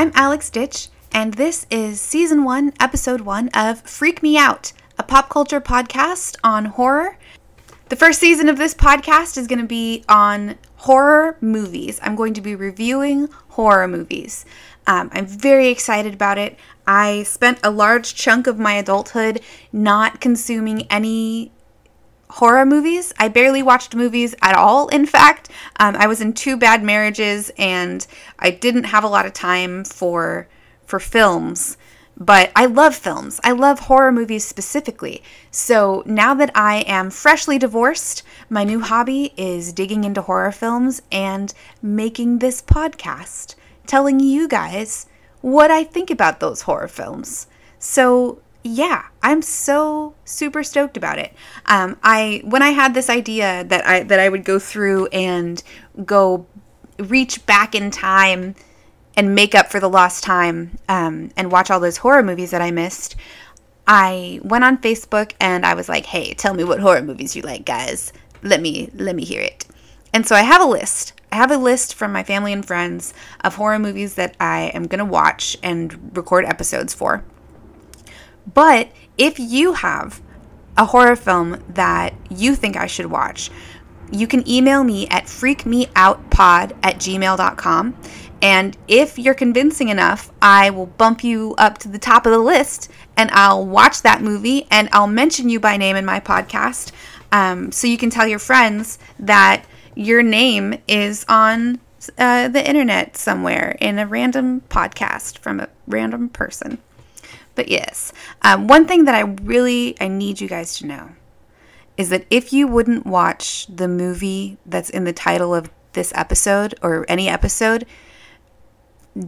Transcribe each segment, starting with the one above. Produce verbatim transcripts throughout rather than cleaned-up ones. I'm Alex Ditch, and this is Season one, Episode one of Freak Me Out, a pop culture podcast on horror. The first season of this podcast is going to be on horror movies. I'm going to be reviewing horror movies. Um, I'm very excited about it. I spent a large chunk of my adulthood not consuming any horror movies. I barely watched movies at all, in fact. Um, I was in two bad marriages, and I didn't have a lot of time for for films. But I love films. I love horror movies specifically. So now that I am freshly divorced, my new hobby is digging into horror films and making this podcast, telling you guys what I think about those horror films. So yeah, I'm so super stoked about it. Um, I when I had this idea that I that I would go through and go reach back in time and make up for the lost time um, and watch all those horror movies that I missed, I went on Facebook and I was like, "Hey, tell me what horror movies you like, guys. Let me let me hear it." And so I have a list. I have a list from my family and friends of horror movies that I am gonna watch and record episodes for. But if you have a horror film that you think I should watch, you can email me at freak me out pod at gmail dot com. And if you're convincing enough, I will bump you up to the top of the list and I'll watch that movie and I'll mention you by name in my podcast. Um, so you can tell your friends that your name is on uh, the internet somewhere in a random podcast from a random person. But yes, um, one thing that I really, I need you guys to know is that if you wouldn't watch the movie that's in the title of this episode or any episode,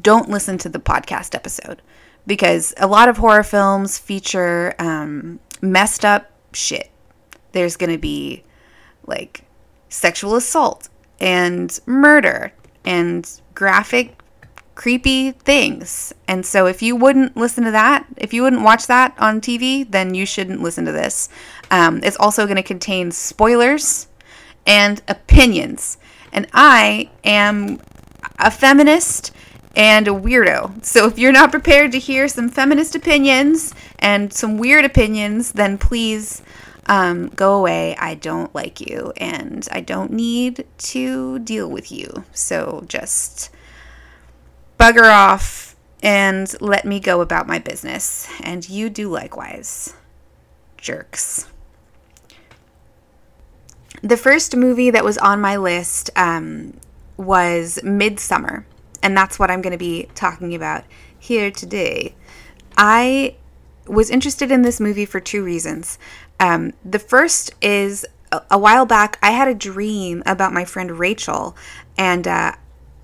don't listen to the podcast episode, because a lot of horror films feature um, messed up shit. There's going to be like sexual assault and murder and graphic creepy things. And so if you wouldn't listen to that, if you wouldn't watch that on T V, then you shouldn't listen to this. Um, it's also going to contain spoilers and opinions. And I am a feminist and a weirdo. So if you're not prepared to hear some feminist opinions and some weird opinions, then please um, go away. I don't like you and I don't need to deal with you. So just bugger off and let me go about my business. And you do likewise. Jerks. The first movie that was on my list um, was Midsommar. And that's what I'm going to be talking about here today. I was interested in this movie for two reasons. Um, the first is a-, a while back, I had a dream about my friend Rachel. And uh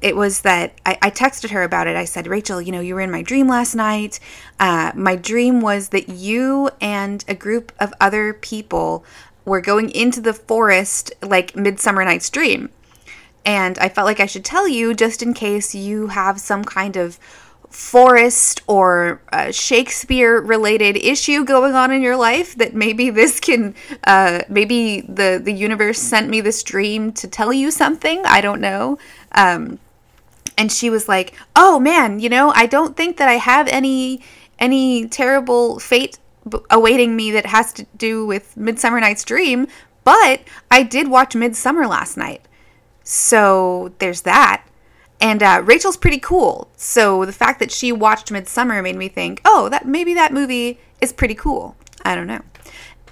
It was that I, I texted her about it. I said, "Rachel, you know, you were in my dream last night. Uh, my dream was that you and a group of other people were going into the forest like Midsummer Night's Dream. And I felt like I should tell you just in case you have some kind of forest or uh, Shakespeare-related issue going on in your life, that maybe this can, uh, maybe the, the universe sent me this dream to tell you something. I don't know." Um, and she was like, "Oh man, you know, I don't think that I have any, any terrible fate b- awaiting me that has to do with Midsummer Night's Dream, but I did watch Midsummer last night. So there's that." And uh, Rachel's pretty cool. So the fact that she watched Midsommar made me think, oh, that maybe that movie is pretty cool. I don't know.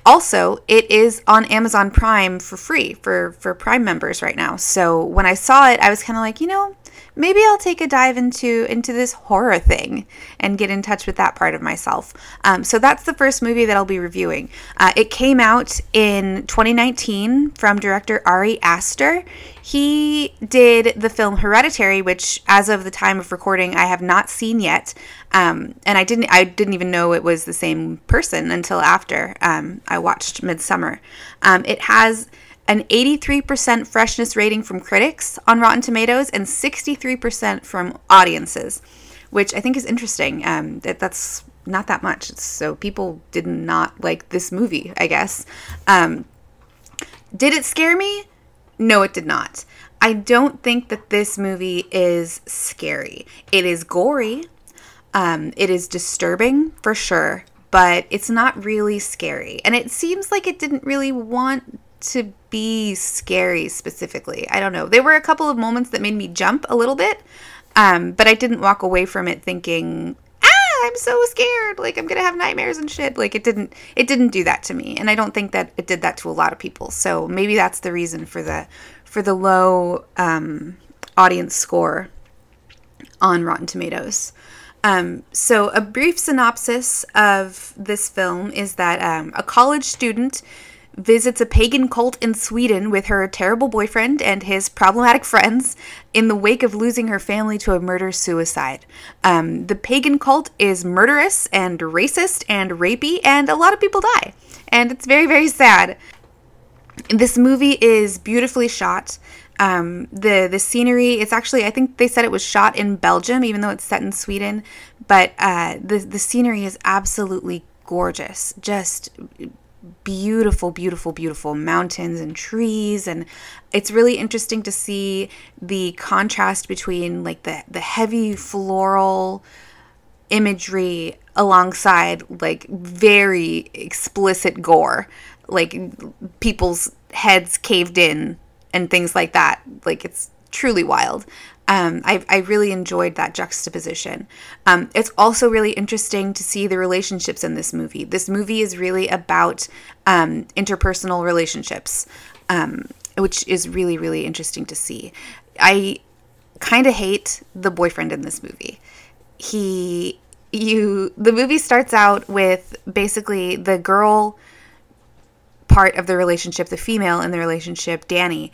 Also, it is on Amazon Prime for free for, for Prime members right now. So when I saw it, I was kind of like, you know, maybe I'll take a dive into into this horror thing and get in touch with that part of myself. Um, so that's the first movie that I'll be reviewing. Uh, it came out in twenty nineteen from director Ari Aster. He did the film Hereditary, which as of the time of recording, I have not seen yet. Um, and I didn't I didn't even know it was the same person until after um, I watched Midsommar. Um, it has an eighty-three percent freshness rating from critics on Rotten Tomatoes and sixty-three percent from audiences, which I think is interesting. Um, that, that's not that much. So people did not like this movie, I guess. Um, did it scare me? No, it did not. I don't think that this movie is scary. It is gory. Um, it is disturbing for sure, but it's not really scary. And it seems like it didn't really want to be scary specifically. I don't know. There were a couple of moments that made me jump a little bit, um, but I didn't walk away from it thinking, ah, I'm so scared. Like, I'm going to have nightmares and shit. Like, it didn't, it didn't do that to me. And I don't think that it did that to a lot of people. So maybe that's the reason for the, for the low um, audience score on Rotten Tomatoes. Um, so a brief synopsis of this film is that um, a college student visits a pagan cult in Sweden with her terrible boyfriend and his problematic friends in the wake of losing her family to a murder-suicide. Um, the pagan cult is murderous and racist and rapey, and a lot of people die. And it's very, very sad. This movie is beautifully shot. Um, the, the scenery, it's actually, I think they said it was shot in Belgium, even though it's set in Sweden, but, uh, the, the scenery is absolutely gorgeous. Just beautiful, beautiful, beautiful mountains and trees. And it's really interesting to see the contrast between like the, the heavy floral imagery alongside like very explicit gore, like people's heads caved in and things like that. Like, it's truly wild. Um, I, I really enjoyed that juxtaposition. Um, it's also really interesting to see the relationships in this movie. This movie is really about um, interpersonal relationships, um, which is really, really interesting to see. I kind of hate the boyfriend in this movie. He, you, the movie starts out with basically the girl part of the relationship, the female in the relationship, Danny.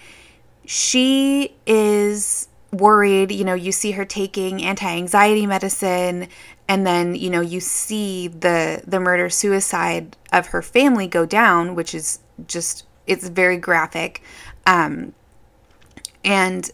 She is worried, you know, you see her taking anti-anxiety medicine, and then, you know, you see the the murder-suicide of her family go down, which is just, it's very graphic. Um, and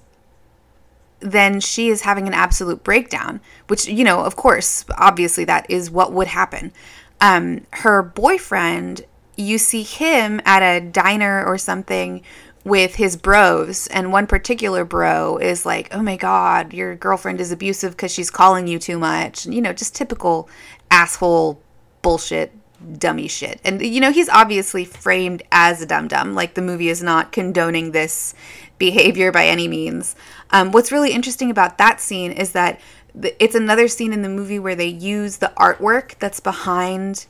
then she is having an absolute breakdown, which, you know, of course, obviously that is what would happen. Um, her boyfriend, you see him at a diner or something with his bros, and one particular bro is like, oh my God, your girlfriend is abusive because she's calling you too much. And, you know, just typical asshole bullshit, dummy shit. And, you know, he's obviously framed as a dum-dum. Like, the movie is not condoning this behavior by any means. Um, what's really interesting about that scene is that it's another scene in the movie where they use the artwork that's behind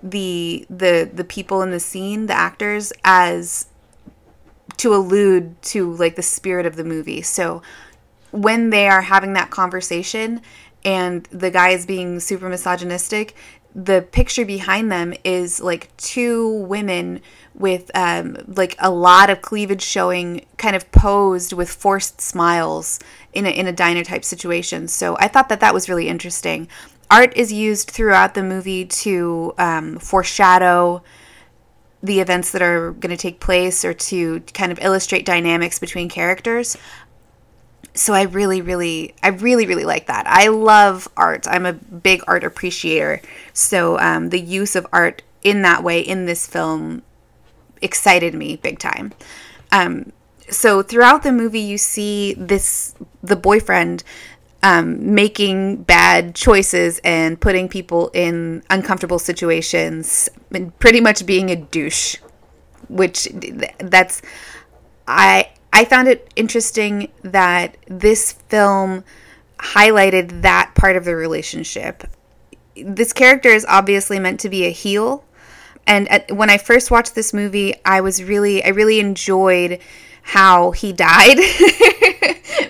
the the the people in the scene, the actors, as to allude to like the spirit of the movie. So when they are having that conversation and the guy is being super misogynistic, the picture behind them is like two women with um like a lot of cleavage showing, kind of posed with forced smiles in a in a diner type situation. So I thought that that was really interesting. Art is used throughout the movie to um, foreshadow the events that are going to take place, or to kind of illustrate dynamics between characters. So I really, really, I really, really like that. I love art. I'm a big art appreciator. So um, the use of art in that way in this film excited me big time. Um, so throughout the movie, you see this, the boyfriend, Um, making bad choices and putting people in uncomfortable situations and pretty much being a douche, which that's, I, I found it interesting that this film highlighted that part of the relationship. This character is obviously meant to be a heel. And at, when I first watched this movie, I was really, I really enjoyed how he died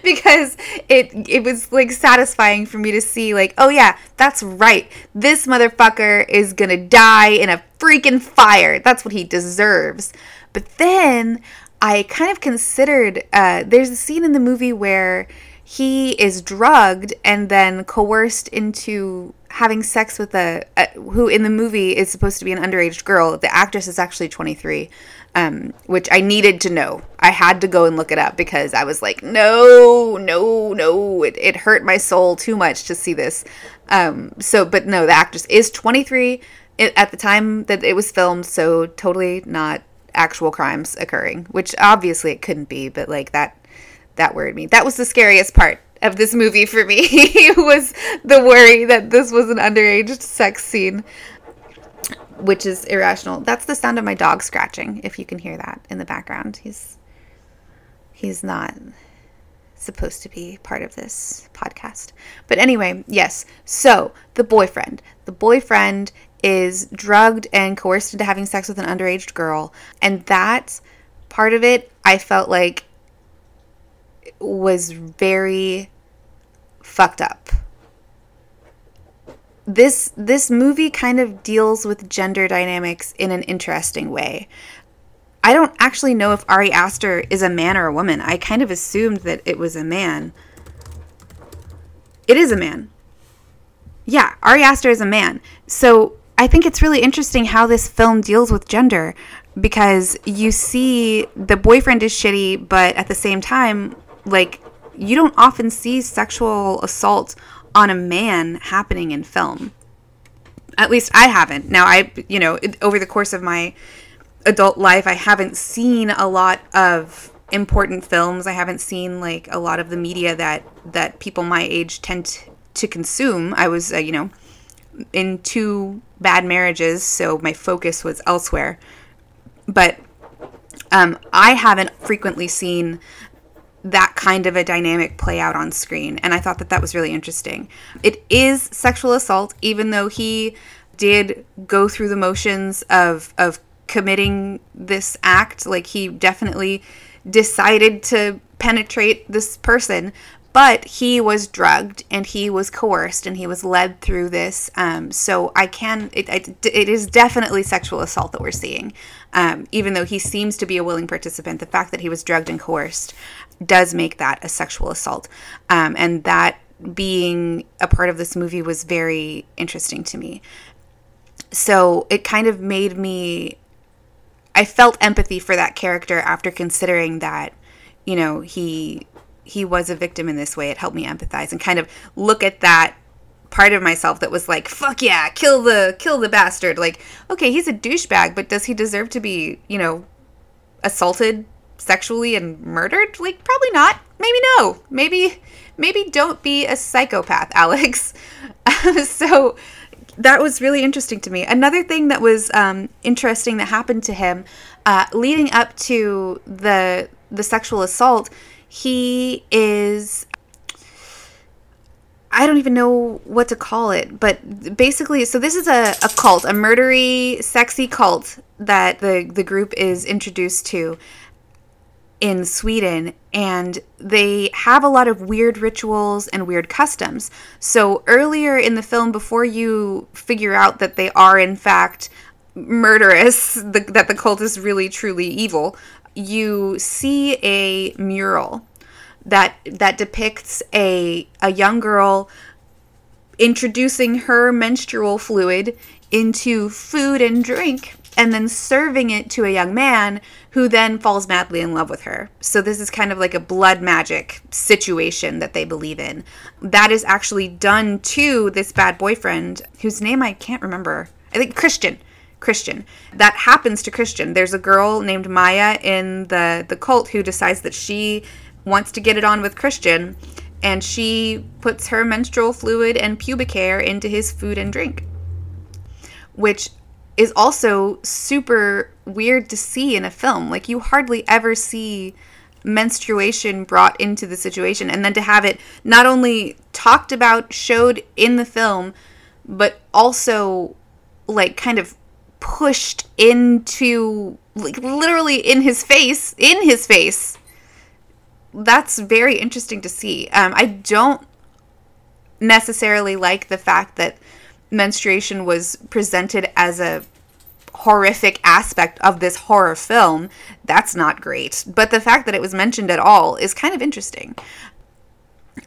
because it it was like satisfying for me to see like, oh yeah, that's right. This motherfucker is gonna die in a freaking fire. That's what he deserves. But then I kind of considered, uh, there's a scene in the movie where he is drugged and then coerced into having sex with a, a who in the movie is supposed to be an underage girl. The actress is actually twenty-three. Um, which I needed to know. I had to go and look it up because I was like, no, no, no. It, it hurt my soul too much to see this. Um, so, but no, the actress is twenty-three at the time that it was filmed. So totally not actual crimes occurring, which obviously it couldn't be, but like that, that worried me. That was the scariest part of this movie for me, was the worry that this was an underage sex scene, which is irrational. That's the sound of my dog scratching, if you can hear that in the background. He's he's not supposed to be part of this podcast. But anyway, yes. So, the boyfriend. The boyfriend is drugged and coerced into having sex with an underage girl. And that part of it, I felt like, was very fucked up. This this movie kind of deals with gender dynamics in an interesting way. I don't actually know if Ari Aster is a man or a woman. I kind of assumed that it was a man. It is a man. Yeah, Ari Aster is a man. So I think it's really interesting how this film deals with gender, because you see the boyfriend is shitty, but at the same time, like, you don't often see sexual assault on a man happening in film. At least I haven't. Now, I, you know, over the course of my adult life, I haven't seen a lot of important films. I haven't seen, like, a lot of the media that, that people my age tend to, to consume. I was, uh, you know, in two bad marriages, so my focus was elsewhere. But um, I haven't frequently seen that kind of a dynamic play out on screen, and I thought that that was really interesting. It is sexual assault, even though he did go through the motions of of committing this act. Like, he definitely decided to penetrate this person, but he was drugged and he was coerced and he was led through this. Um, so I can, it, it, it is definitely sexual assault that we're seeing. Um, even though he seems to be a willing participant, the fact that he was drugged and coerced does make that a sexual assault. Um, and that being a part of this movie was very interesting to me. So it kind of made me, I felt empathy for that character after considering that, you know, he... he was a victim in this way. It helped me empathize and kind of look at that part of myself that was like, fuck yeah, kill the kill the bastard. Like, okay, he's a douchebag, but does he deserve to be, you know, assaulted sexually and murdered? Like, probably not. Maybe no. Maybe maybe don't be a psychopath, Alex. So that was really interesting to me. Another thing that was um, interesting that happened to him uh, leading up to the the sexual assault, he is, I don't even know what to call it, but basically, so this is a, a cult, a murdery, sexy cult that the, the group is introduced to in Sweden, and they have a lot of weird rituals and weird customs. So earlier in the film, before you figure out that they are in fact murderous, the, that the cult is really truly evil, you see a mural that that depicts a a young girl introducing her menstrual fluid into food and drink and then serving it to a young man who then falls madly in love with her. So this is kind of like a blood magic situation that they believe in. That is actually done to this bad boyfriend whose name I can't remember. I think Christian. Christian. That happens to Christian. There's a girl named Maya in the, the cult who decides that she wants to get it on with Christian, and she puts her menstrual fluid and pubic hair into his food and drink, which is also super weird to see in a film. Like, you hardly ever see menstruation brought into the situation, and then to have it not only talked about, showed in the film, but also, like, kind of pushed into, like, literally in his face, in his face. That's very interesting to see. Um, I don't necessarily like the fact that menstruation was presented as a horrific aspect of this horror film. That's not great. But the fact that it was mentioned at all is kind of interesting.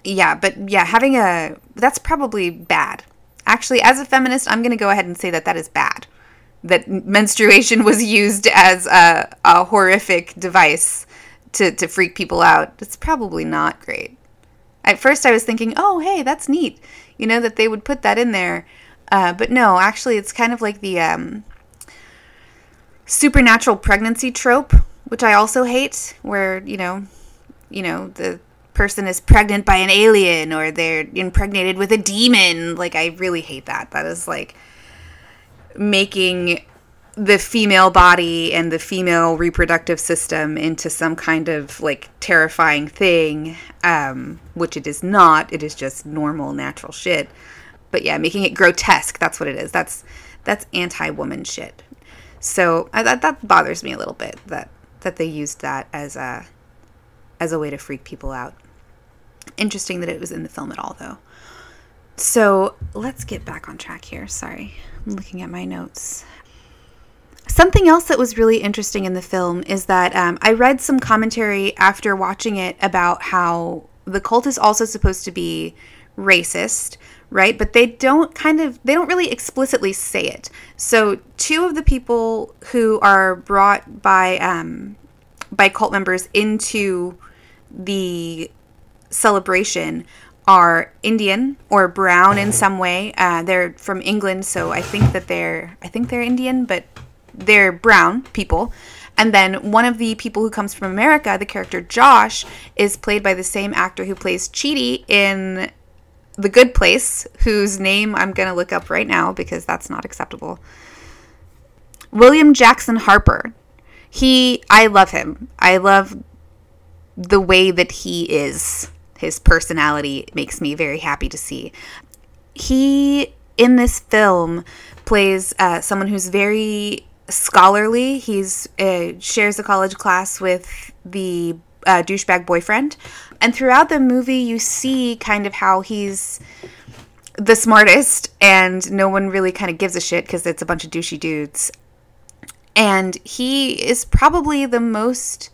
Yeah, but yeah, having a, that's probably bad. Actually, as a feminist, I'm going to go ahead and say that that is bad. That menstruation was used as a, a horrific device to, to freak people out. It's probably not great. At first I was thinking, oh, hey, that's neat, you know, that they would put that in there. Uh, but no, actually it's kind of like the um, supernatural pregnancy trope, which I also hate, where, you know, you know, the person is pregnant by an alien or they're impregnated with a demon. Like, I really hate that. That is, like, making the female body and the female reproductive system into some kind of, like, terrifying thing, um, which it is not. It is just normal, natural shit. But, yeah, making it grotesque, that's what it is. That's that's anti-woman shit. So I, that, that bothers me a little bit, that, that they used that as a, as a way to freak people out. Interesting that it was in the film at all, though. So let's get back on track here. Sorry, I'm looking at my notes. Something else that was really interesting in the film is that um, I read some commentary after watching it about how the cult is also supposed to be racist, right? But they don't kind of, they don't really explicitly say it. So two of the people who are brought by, um, by cult members into the celebration are Indian or brown in some way. Uh, they're from England, so I think that they're, I think they're Indian, but they're brown people. And then one of the people who comes from America, the character Josh, is played by the same actor who plays Chidi in The Good Place, whose name I'm going to look up right now because that's not acceptable. William Jackson Harper. He, I love him. I love the way that he is. His personality makes me very happy to see. He, in this film, plays uh, someone who's very scholarly. He's uh, shares a college class with the uh, douchebag boyfriend. And throughout the movie, you see kind of how he's the smartest and no one really kind of gives a shit because it's a bunch of douchey dudes. And he is probably the most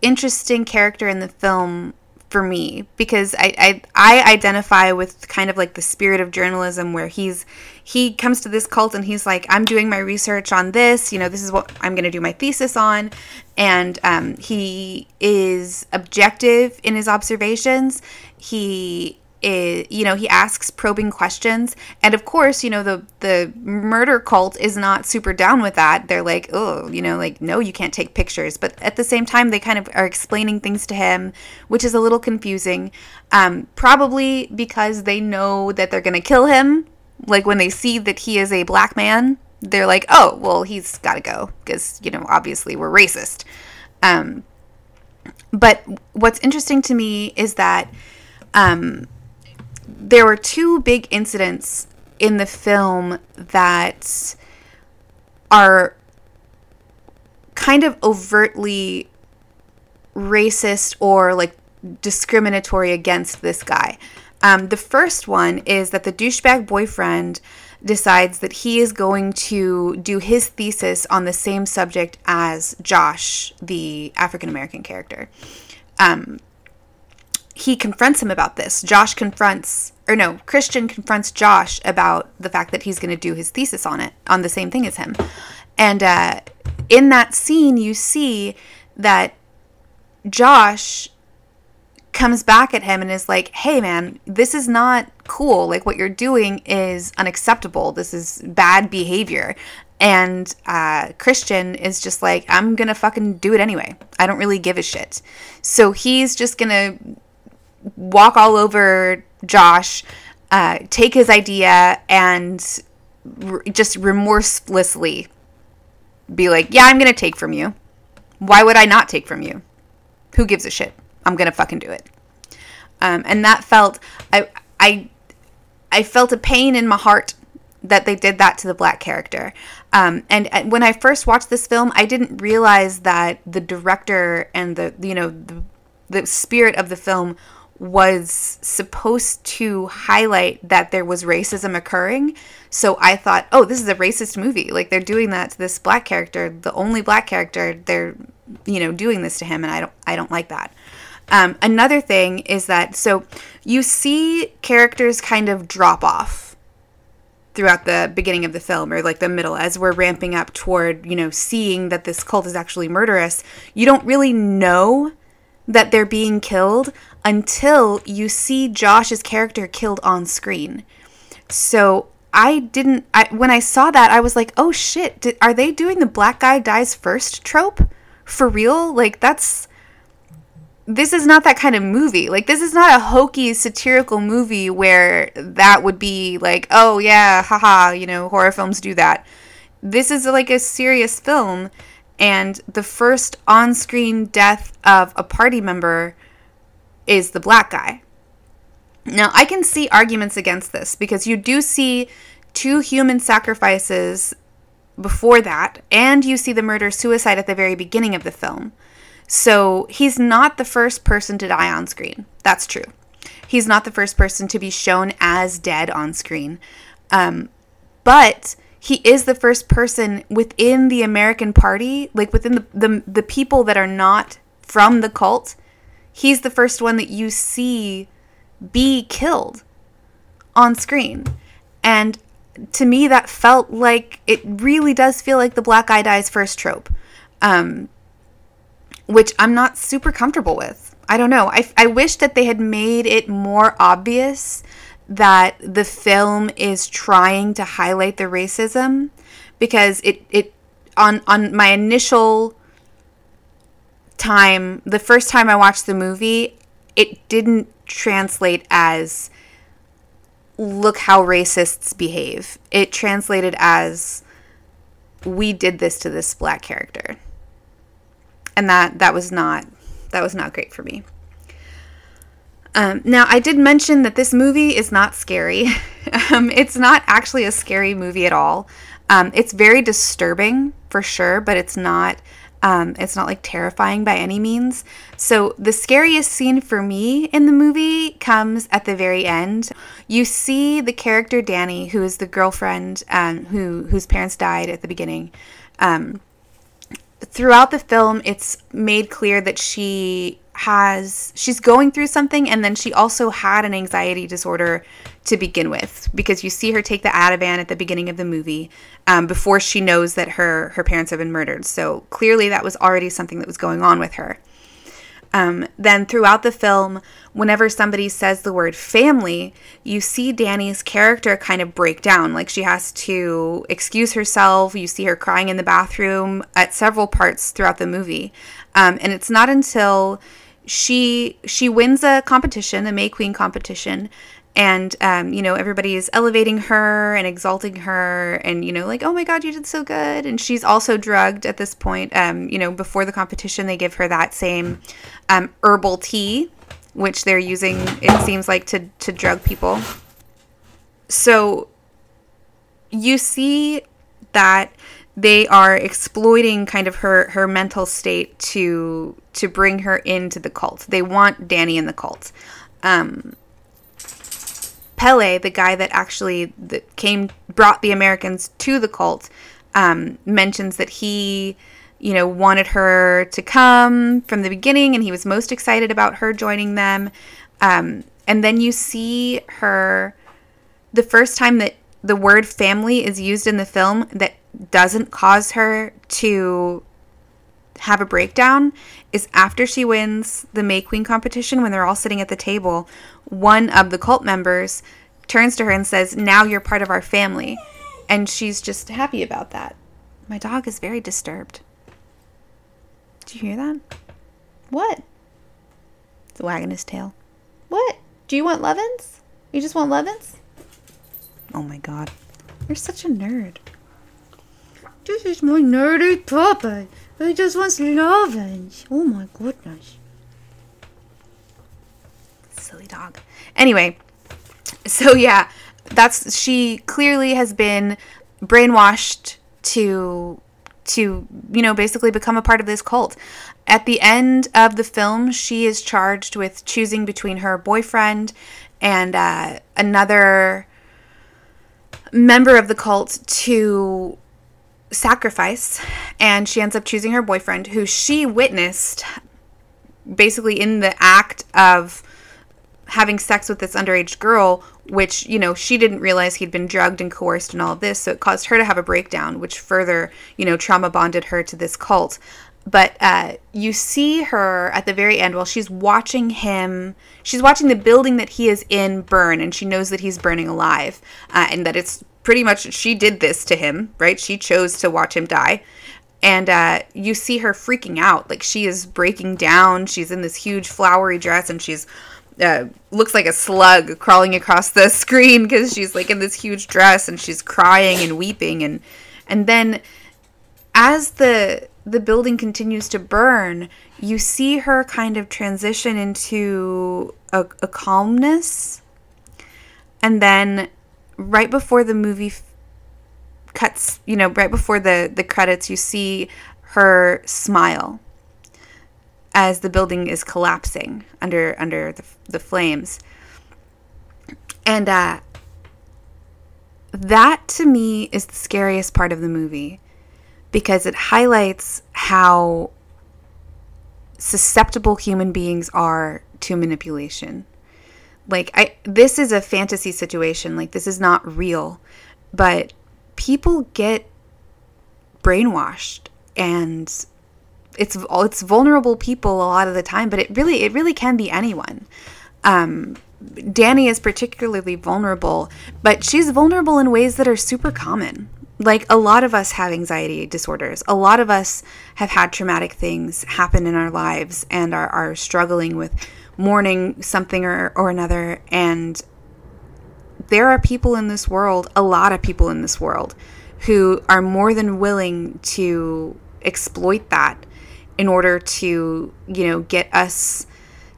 interesting character in the film for me because I, I I identify with kind of like the spirit of journalism where he's he comes to this cult and he's like, I'm doing my research on this. You know, this is what I'm going to do my thesis on. And um, he is objective in his observations. He is, you know, he asks probing questions. And of course, you know, the, the murder cult is not super down with that. They're like, oh, you know, like, no, you can't take pictures. But at the same time, they kind of are explaining things to him, which is a little confusing. Um, probably because they know that they're going to kill him. Like when they see that he is a black man, they're like, oh, well, he's got to go because, you know, obviously we're racist. Um, but what's interesting to me is that, um, there were two big incidents in the film that are kind of overtly racist or like discriminatory against this guy. Um, the first one is that the douchebag boyfriend decides that he is going to do his thesis on the same subject as Josh, the African-American character. Um, He confronts him about this. Josh confronts, or no, Christian confronts Josh about the fact that he's going to do his thesis on it, on the same thing as him. And uh, in that scene, you see that Josh comes back at him and is like, hey, man, this is not cool. Like, what you're doing is unacceptable. This is bad behavior. And uh, Christian is just like, I'm going to fucking do it anyway. I don't really give a shit. So he's just going to walk all over Josh, uh, take his idea, and re- just remorselessly be like, yeah, I'm going to take from you. Why would I not take from you? Who gives a shit? I'm going to fucking do it. Um, and that felt, I, I, I felt a pain in my heart that they did that to the black character. Um, and, and when I first watched this film, I didn't realize that the director and the, you know, the, the spirit of the film was supposed to highlight that there was racism occurring. So I thought, oh, this is a racist movie. Like, they're doing that to this black character, the only black character. They're, you know, doing this to him, and I don't, I don't like that. Um, another thing is that, so you see characters kind of drop off throughout the beginning of the film, or like the middle, as we're ramping up toward, you know, seeing that this cult is actually murderous. You don't really know that they're being killed until you see Josh's character killed on screen. So I didn't, I, when I saw that, I was like, oh shit, did, are they doing the black guy dies first trope? For real? Like, that's, this is not that kind of movie. Like, this is not a hokey, satirical movie where that would be like, oh, yeah, haha, you know, horror films do that. This is like a serious film, and the first on-screen death of a party member is the black guy. Now, I can see arguments against this, because you do see two human sacrifices before that, and you see the murder-suicide at the very beginning of the film. So he's not the first person to die on screen. That's true. He's not the first person to be shown as dead on screen. Um, but he is the first person within the American party, like within the, the the people that are not from the cult. He's the first one that you see be killed on screen. And to me, that felt like, it really does feel like the black guy dies first trope. Um, which I'm not super comfortable with. I don't know. I, I wish that they had made it more obvious that the film is trying to highlight the racism, because it, it on on my initial time, the first time I watched the movie, it didn't translate as, look how racists behave. It translated as, we did this to this black character. And that, that was not that was not great for me. Um, now, I did mention that this movie is not scary. um, it's not actually a scary movie at all. Um, it's very disturbing for sure, but it's not um, it's not like terrifying by any means. So the scariest scene for me in the movie comes at the very end. You see the character Danny, who is the girlfriend um, who whose parents died at the beginning. Um, Throughout the film, it's made clear that she has, she's going through something, and then she also had an anxiety disorder to begin with, because you see her take the Ativan at the beginning of the movie um, before she knows that her, her parents have been murdered. So clearly that was already something that was going on with her. Um, then throughout the film, whenever somebody says the word family, you see Danny's character kind of break down. Like, she has to excuse herself. You see her crying in the bathroom at several parts throughout the movie. Um, and it's not until she she wins a competition, a May Queen competition, and, um, you know, everybody is elevating her and exalting her and, you know, like, oh my God, you did so good. And she's also drugged at this point. Um, you know, before the competition, they give her that same um, herbal tea, which they're using, it seems like, to, to drug people. So you see that they are exploiting kind of her, her mental state to, to bring her into the cult. They want Danny in the cult. Um... Pele, the guy that actually that came, brought the Americans to the cult, um, mentions that he, you know, wanted her to come from the beginning, and he was most excited about her joining them. Um, and then you see her, the first time that the word family is used in the film that doesn't cause her to have a breakdown is after she wins the May Queen competition, when they're all sitting at the table. One of the cult members turns to her and says, now you're part of our family. And she's just happy about that. My dog is very disturbed. Do you hear that? What? It's wagging his tail. What? Do you want Lovins? You just want Lovins? Oh my God. You're such a nerd. This is my nerdy puppet. He just wants Lovins. Oh my goodness. Silly dog. Anyway, so yeah, that's, she clearly has been brainwashed to, to, you know, basically become a part of this cult. At the end of the film, she is charged with choosing between her boyfriend and uh, another member of the cult to sacrifice, and she ends up choosing her boyfriend, who she witnessed basically in the act of having sex with this underage girl, which, you know, she didn't realize he'd been drugged and coerced and all of this, so it caused her to have a breakdown, which further, you know, trauma bonded her to this cult. But uh, you see her at the very end, while she's watching him, she's watching the building that he is in burn, and she knows that he's burning alive, uh, and that it's pretty much, she did this to him, right? She chose to watch him die. And uh, you see her freaking out. Like, she is breaking down. She's in this huge flowery dress, and she's uh, looks like a slug crawling across the screen because she's, like, in this huge dress, and she's crying and weeping. And and then as the the building continues to burn, you see her kind of transition into a, a calmness. And then right before the movie f- cuts, you know, right before the, the credits, you see her smile as the building is collapsing under under the, the flames. And uh, that, to me, is the scariest part of the movie, because it highlights how susceptible human beings are to manipulation. Like, I, this is a fantasy situation. Like, this is not real. But people get brainwashed, and it's it's vulnerable people a lot of the time. But it really it really can be anyone. Um, Danny is particularly vulnerable, but she's vulnerable in ways that are super common. Like, a lot of us have anxiety disorders. A lot of us have had traumatic things happen in our lives and are, are struggling with mourning something or, or another. And there are people in this world, a lot of people in this world, who are more than willing to exploit that in order to, you know, get us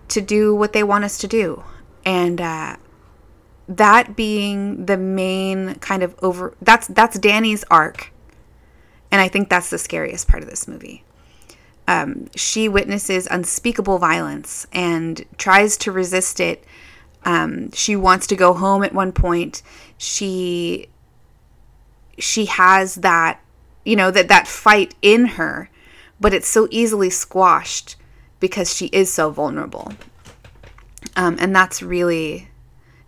to do what they want us to do. And, uh, that being the main kind of over, that's that's Danny's arc, and I think that's the scariest part of this movie. Um, she witnesses unspeakable violence and tries to resist it. Um, she wants to go home at one point. She she has that, you know, that that fight in her, but it's so easily squashed because she is so vulnerable. Um, and that's really.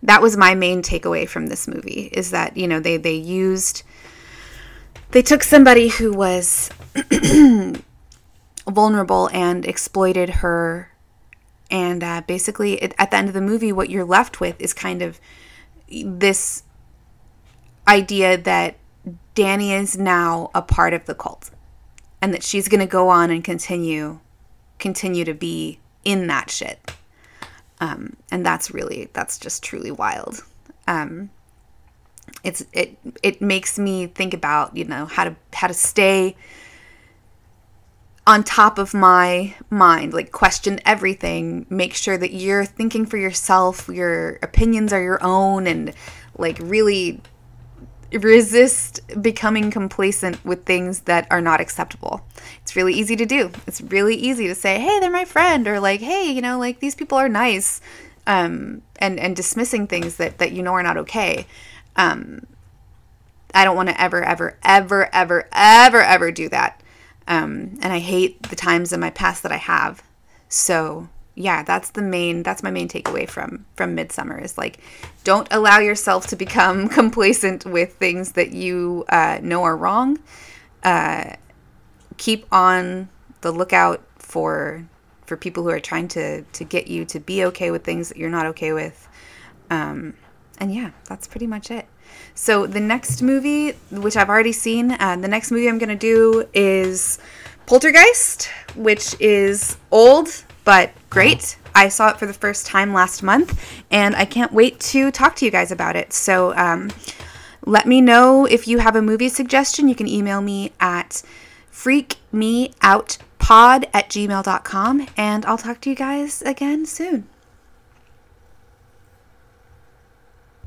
That was my main takeaway from this movie, is that, you know, they, they used, they took somebody who was vulnerable and exploited her. And uh, basically, it, at the end of the movie, what you're left with is kind of this idea that Danny is now a part of the cult, and that she's going to go on and continue, continue to be in that shit. Um, and that's really, that's just truly wild. Um, it's, it, it makes me think about, you know, how to, how to stay on top of my mind, like, question everything, make sure that you're thinking for yourself, your opinions are your own, and, like, really resist becoming complacent with things that are not acceptable. It's really easy to do. It's really easy to say, hey, they're my friend, or like, hey, you know, like, these people are nice, um, and, and dismissing things that, that you know are not okay. Um, I don't want to ever, ever, ever, ever, ever, ever do that. Um, and I hate the times in my past that I have. So yeah, that's the main, that's my main takeaway from, from Midsommar, is like, don't allow yourself to become complacent with things that you uh, know are wrong. Uh, keep on the lookout for, for people who are trying to, to get you to be okay with things that you're not okay with. Um, and yeah, that's pretty much it. So the next movie, which I've already seen, uh, the next movie I'm going to do is Poltergeist, which is old, but great. I saw it for the first time last month, and I can't wait to talk to you guys about it. So um, let me know if you have a movie suggestion. You can email me at freakmeoutpod at gmail dot com, and I'll talk to you guys again soon.